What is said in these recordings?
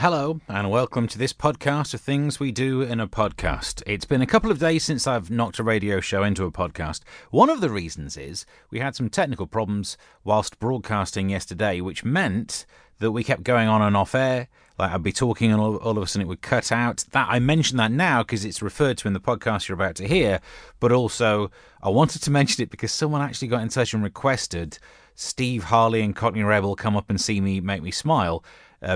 Hello and welcome to this podcast of things we do in a podcast. It's been a couple of days since I've knocked a radio show into a podcast. One of the reasons is we had some technical problems whilst broadcasting yesterday, which meant that we kept going on and off air. Like I'd be talking and all of a sudden it would cut out. That I mention that now because it's referred to in the podcast you're about to hear, but also I wanted to mention it because someone actually got in touch and requested Steve Harley and Cockney Rebel come up and see me, make me smile.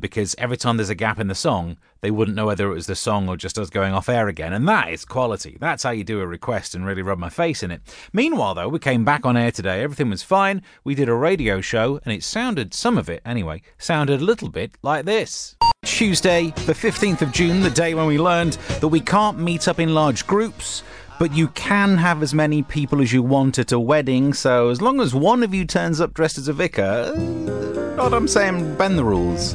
Because every time there's a gap in the song, they wouldn't know whether it was the song or just us going off air again. And that is quality. That's how you do a request and really rub my face in it. Meanwhile, though, we came back on air today. Everything was fine. We did a radio show, and it sounded, some of it anyway, sounded a little bit like this. Tuesday, the 15th of June, the day when we learned that we can't meet up in large groups, but you can have as many people as you want at a wedding. So as long as one of you turns up dressed as a vicar, God, I'm saying bend the rules.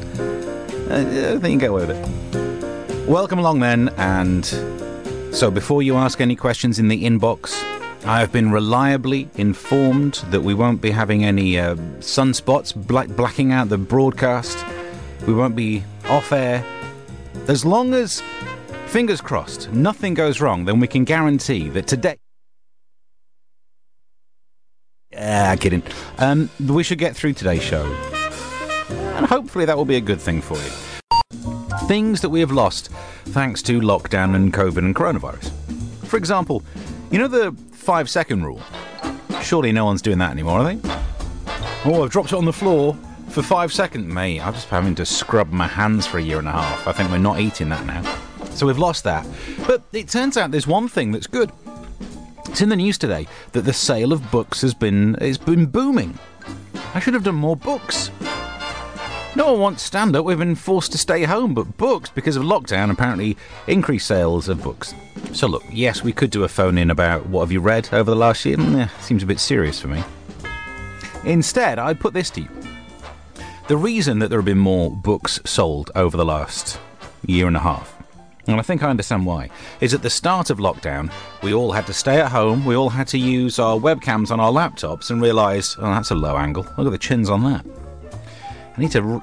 I think you can get away with it. Welcome along then, and so before you ask any questions in the inbox, I have been reliably informed that we won't be having any sunspots blacking out the broadcast. We won't be off air. As long as, fingers crossed, nothing goes wrong, then we can guarantee that today... kidding. We should get through today's show. And hopefully that will be a good thing for you. Things that we have lost thanks to lockdown and COVID and coronavirus. For example, you know the 5-second rule? Surely no one's doing that anymore, are they? Oh, I've dropped it on the floor for 5 seconds. Mate, I'm just having to scrub my hands for a year and a half. I think we're not eating that now. So we've lost that. But it turns out there's one thing that's good. It's in the news today that the sale of books has been booming. I should have done more books. No one wants stand-up. We've been forced to stay home. But books, because of lockdown, apparently increased sales of books. So look, yes, we could do a phone-in about what have you read over the last year. Seems a bit serious for me. Instead, I put this to you. The reason that there have been more books sold over the last year and a half, and I think I understand why, is at the start of lockdown, we all had to stay at home. We all had to use our webcams on our laptops and realised, oh, that's a low angle. Look at the chins on that.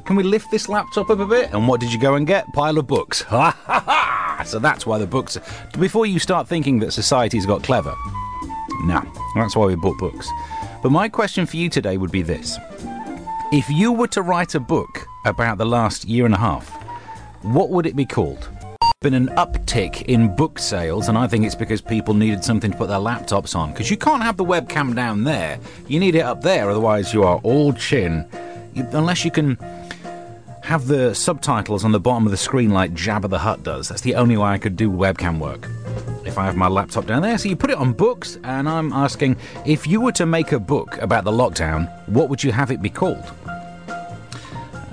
Can we lift this laptop up a bit? And what did you go and get? Pile of books. Ha ha ha! So that's why the books... Before you start thinking that society's got clever. Nah, that's why we bought books. But my question for you today would be this. If you were to write a book about the last year and a half, what would it be called? Been an uptick in book sales, and I think it's because people needed something to put their laptops on, because you can't have the webcam down there. You need it up there, otherwise you are all chin. Unless you can have the subtitles on the bottom of the screen like Jabba the Hutt does. That's the only way I could do webcam work, if I have my laptop down there. So you put it on books, and I'm asking, if you were to make a book about the lockdown, what would you have it be called?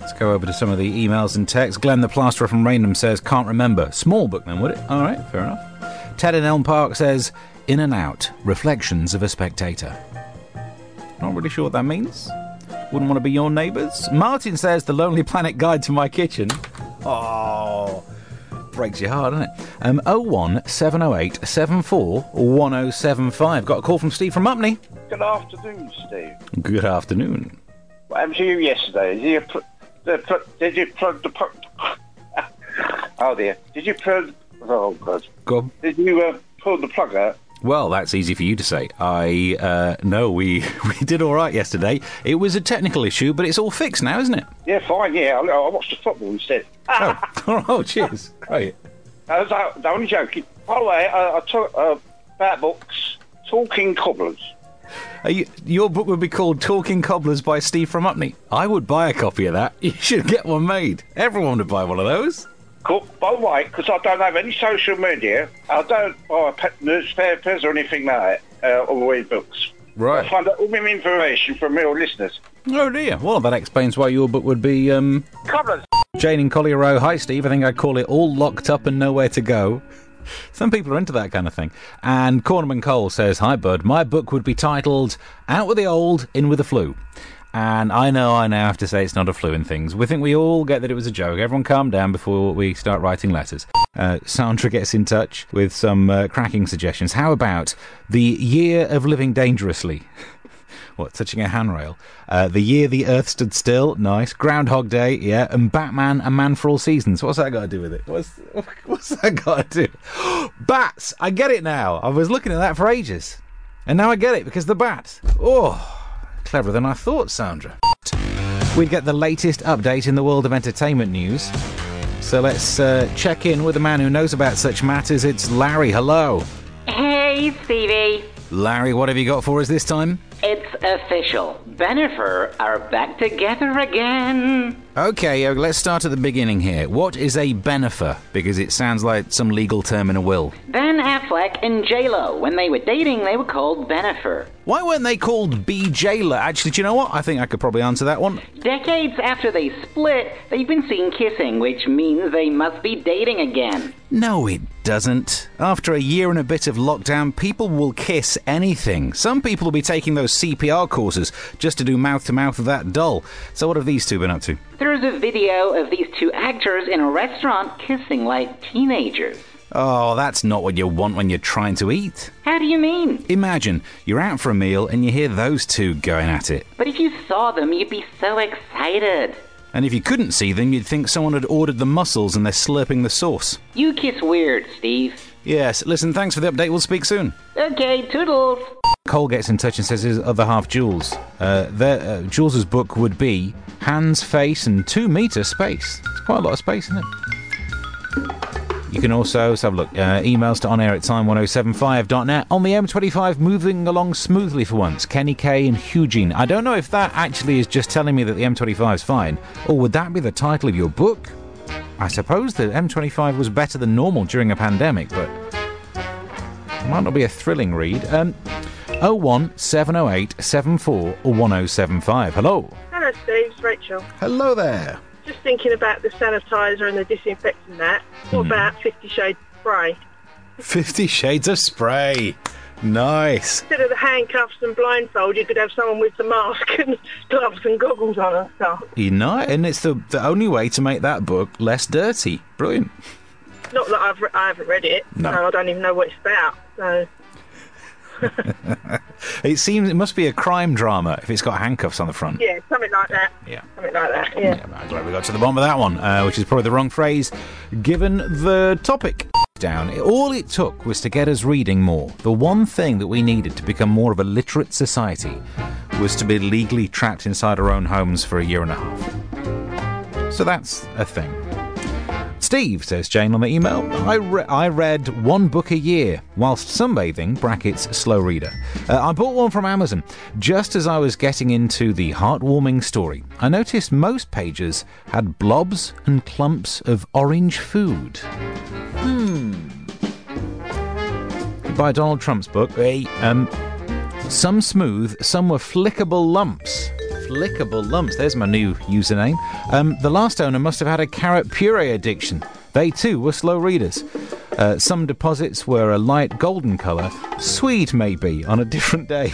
Let's go over to some of the emails and texts. Glenn the Plasterer from Raynham says, can't remember. Small book then, would it? All right, fair enough. Ted in Elm Park says, In and Out, Reflections of a Spectator. Not really sure what that means. Wouldn't want to be your neighbours. Martin says, The Lonely Planet Guide to My Kitchen. Oh, breaks your heart, doesn't it? 01708 741075. Got a call from Steve from Upney. Good afternoon, Steve. Good afternoon. What happened to you yesterday? Did you pull the plug out? Well, that's easy for you to say. No, we did all right yesterday. It was a technical issue, but it's all fixed now, isn't it? Yeah, fine, yeah. I watched the football instead. Oh, cheers. Right. The only joke. By the way, I took that book's Talking Cobblers. Your book would be called Talking Cobblers by Steve from Upney. I would buy a copy of that. You should get one made. Everyone would buy one of those. Cool. By the way, because I don't have any social media, I don't buy newspapers or anything like that, or read books. Right. I find out all my information from real listeners. Oh dear. Well, that explains why your book would be... Cobblers. Jane in Collier Row. Hi, Steve. I think I'd call it All Locked Up and Nowhere to Go. Some people are into that kind of thing. And Cornerman Cole says, Hi, bud. My book would be titled Out with the Old, In with the Flu. And I now have to say it's not a flu in things. We think we all get that it was a joke. Everyone calm down before we start writing letters. Sandra gets in touch with some cracking suggestions. How about The Year of Living Dangerously? What, touching a handrail? The Year the Earth Stood Still, nice. Groundhog Day, yeah. And Batman, A Man for All Seasons. What's that got to do with it? What's that got to do? Bats! I get it now. I was looking at that for ages. And now I get it, because the bat. Oh, cleverer than I thought, Sandra. We'd get the latest update in the world of entertainment news. So let's check in with a man who knows about such matters. It's Larry. Hello. Hey, Stevie. Larry, what have you got for us this time? It's official. Benifer are back together again. Okay, let's start at the beginning here. What is a Benifer? Because it sounds like some legal term in a will. Ben Affleck and J-Lo. When they were dating, they were called Benifer. Why weren't they called BJ-La? Actually, do you know what? I think I could probably answer that one. Decades after they split, they've been seen kissing, which means they must be dating again. No, it doesn't. After a year and a bit of lockdown, people will kiss anything. Some people will be taking those CPR courses just to do mouth-to-mouth of that doll. So what have these two been up to? There's a video of these two actors in a restaurant kissing like teenagers. Oh, that's not what you want when you're trying to eat. How do you mean? Imagine you're out for a meal and you hear those two going at it. But if you saw them, you'd be so excited. And if you couldn't see them, you'd think someone had ordered the mussels and they're slurping the sauce. You kiss weird, Steve. Yes, listen, thanks for the update. We'll speak soon. Okay, toodles. Cole gets in touch and says his other half, Jules. Jules's book would be Hands, Face and 2 metre Space. It's quite a lot of space, isn't it? You can also, let's have a look, emails to onair at time1075.net. On the M25, moving along smoothly for once. Kenny K and Eugene. I don't know if that actually is just telling me that the M25 is fine, or would that be the title of your book? I suppose the M25 was better than normal during a pandemic, but it might not be a thrilling read. 01708 74 1075. Hello. Hello, Steve. It's Rachel. Hello there. Just thinking about the sanitiser and the disinfectant that. What about 50 Shades of Spray? 50 Shades of Spray. Nice. Instead of the handcuffs and blindfold, you could have someone with the mask and gloves and goggles on and stuff. You know, and it's the only way to make that book less dirty. Brilliant. Not that I haven't read it. No. I don't even know what it's about, so... It must be a crime drama if it's got handcuffs on the front. Yeah, something like that. Yeah. Something like that, yeah. I'm glad we got to the bottom of that one, which is probably the wrong phrase, given the topic. Down. All it took was to get us reading more. The one thing that we needed to become more of a literate society was to be legally trapped inside our own homes for a year and a half. So that's a thing. Steve, says Jane on the email, I read one book a year whilst sunbathing, brackets, slow reader. I bought one from Amazon. Just as I was getting into the heartwarming story, I noticed most pages had blobs and clumps of orange food. By Donald Trump's book, some smooth, some were flickable lumps. Flickable lumps. There's my new username. The last owner must have had a carrot puree addiction. They too were slow readers. Some deposits were a light golden colour, swede maybe, on a different day.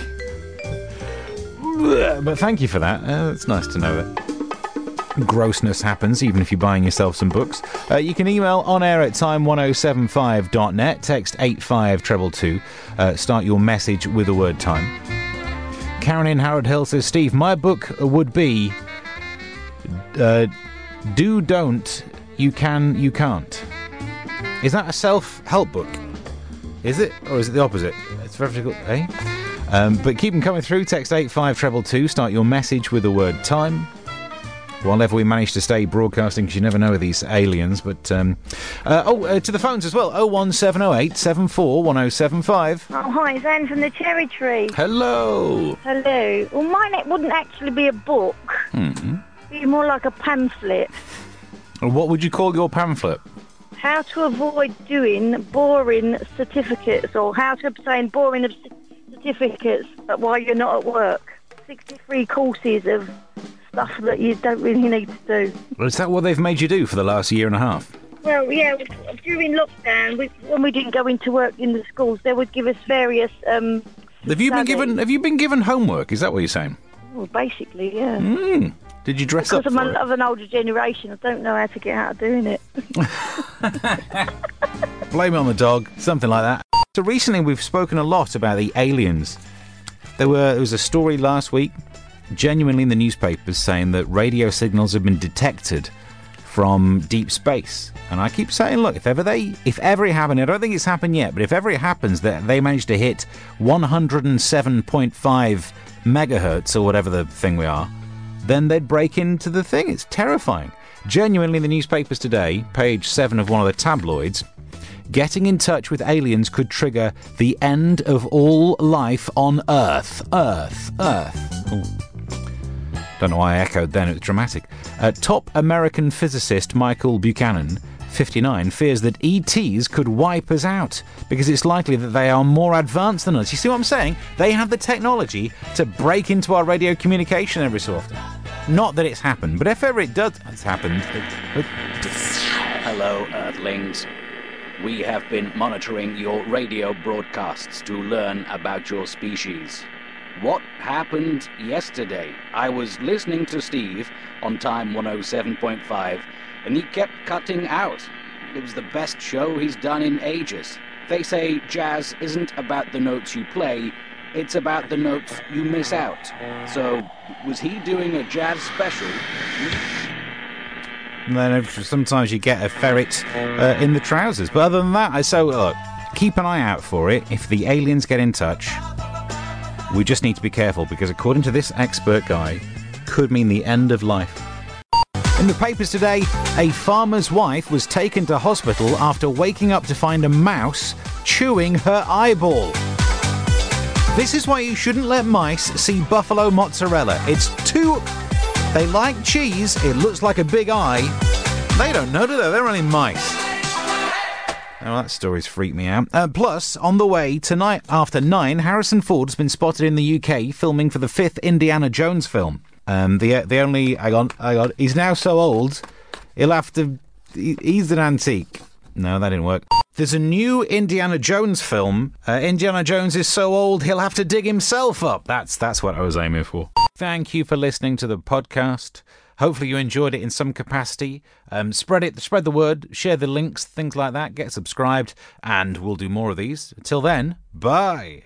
But thank you for that. It's nice to know that grossness happens, even if you're buying yourself some books. You can email onair at time1075.net, text 85222. Start your message with the word time. Karen in Howard Hill says, Steve, my book would be Do Don't, You Can, You Can't. Is that a self-help book? Is it? Or is it the opposite? It's very difficult, eh? But keep them coming through. Text 85222. Start your message with the word time. Whatever we manage to stay broadcasting, because you never know with these aliens. But to the phones as well. 01708 74 1075. Oh hi, it's Anne from the Cherry Tree. Hello. Well, mine wouldn't actually be a book. It'd be more like a pamphlet. What would you call your pamphlet? How to avoid doing boring certificates, or how to obtain boring certificates while you're not at work. 63 courses of stuff that you don't really need to do. Well, is that what they've made you do for the last year and a half? Well, yeah, during lockdown, when we didn't go into work in the schools, they would give us various... Have you been given homework? Is that what you're saying? Well, basically, yeah. Did you dress up for it? Because I'm of an older generation, I don't know how to get out of doing it. Blame it on the dog, something like that. So recently we've spoken a lot about the aliens There was a story last week, genuinely in the newspapers, saying that radio signals have been detected from deep space. And I keep saying, look, if ever it happened, I don't think it's happened yet, but if ever it happens, that they manage to hit 107.5 megahertz or whatever the thing we are, then they'd break into the thing. It's terrifying. Genuinely, in the newspapers today, page 7 of one of the tabloids, getting in touch with aliens could trigger the end of all life on Earth. Earth. Ooh. Don't know why I echoed then, it was dramatic. Top American physicist Michael Buchanan, 59, fears that ETs could wipe us out because it's likely that they are more advanced than us. You see what I'm saying? They have the technology to break into our radio communication every so often. Not that it's happened, but if ever it does... It's happened. Hello, Earthlings. We have been monitoring your radio broadcasts to learn about your species. What happened yesterday? I was listening to Steve on Time 107.5, and he kept cutting out. It was the best show he's done in ages. They say jazz isn't about the notes you play, it's about the notes you miss out. So, was he doing a jazz special? And then sometimes you get a ferret in the trousers. But other than that, look, keep an eye out for it. If the aliens get in touch, we just need to be careful, because according to this expert guy, could mean the end of life. In the papers today, a farmer's wife was taken to hospital after waking up to find a mouse chewing her eyeball. This is why you shouldn't let mice see buffalo mozzarella. It's too... They like cheese, it looks like a big eye. They don't know, do they? They're only mice. Oh, that story's freaked me out. Plus, on the way, tonight after 9, Harrison Ford's been spotted in the UK filming for the 5th Indiana Jones film. He's now so old, he's an antique. No, that didn't work. There's a new Indiana Jones film. Indiana Jones is so old, he'll have to dig himself up. That's what I was aiming for. Thank you for listening to the podcast. Hopefully you enjoyed it in some capacity. Spread the word, share the links, things like that. Get subscribed, and we'll do more of these. Till then, bye.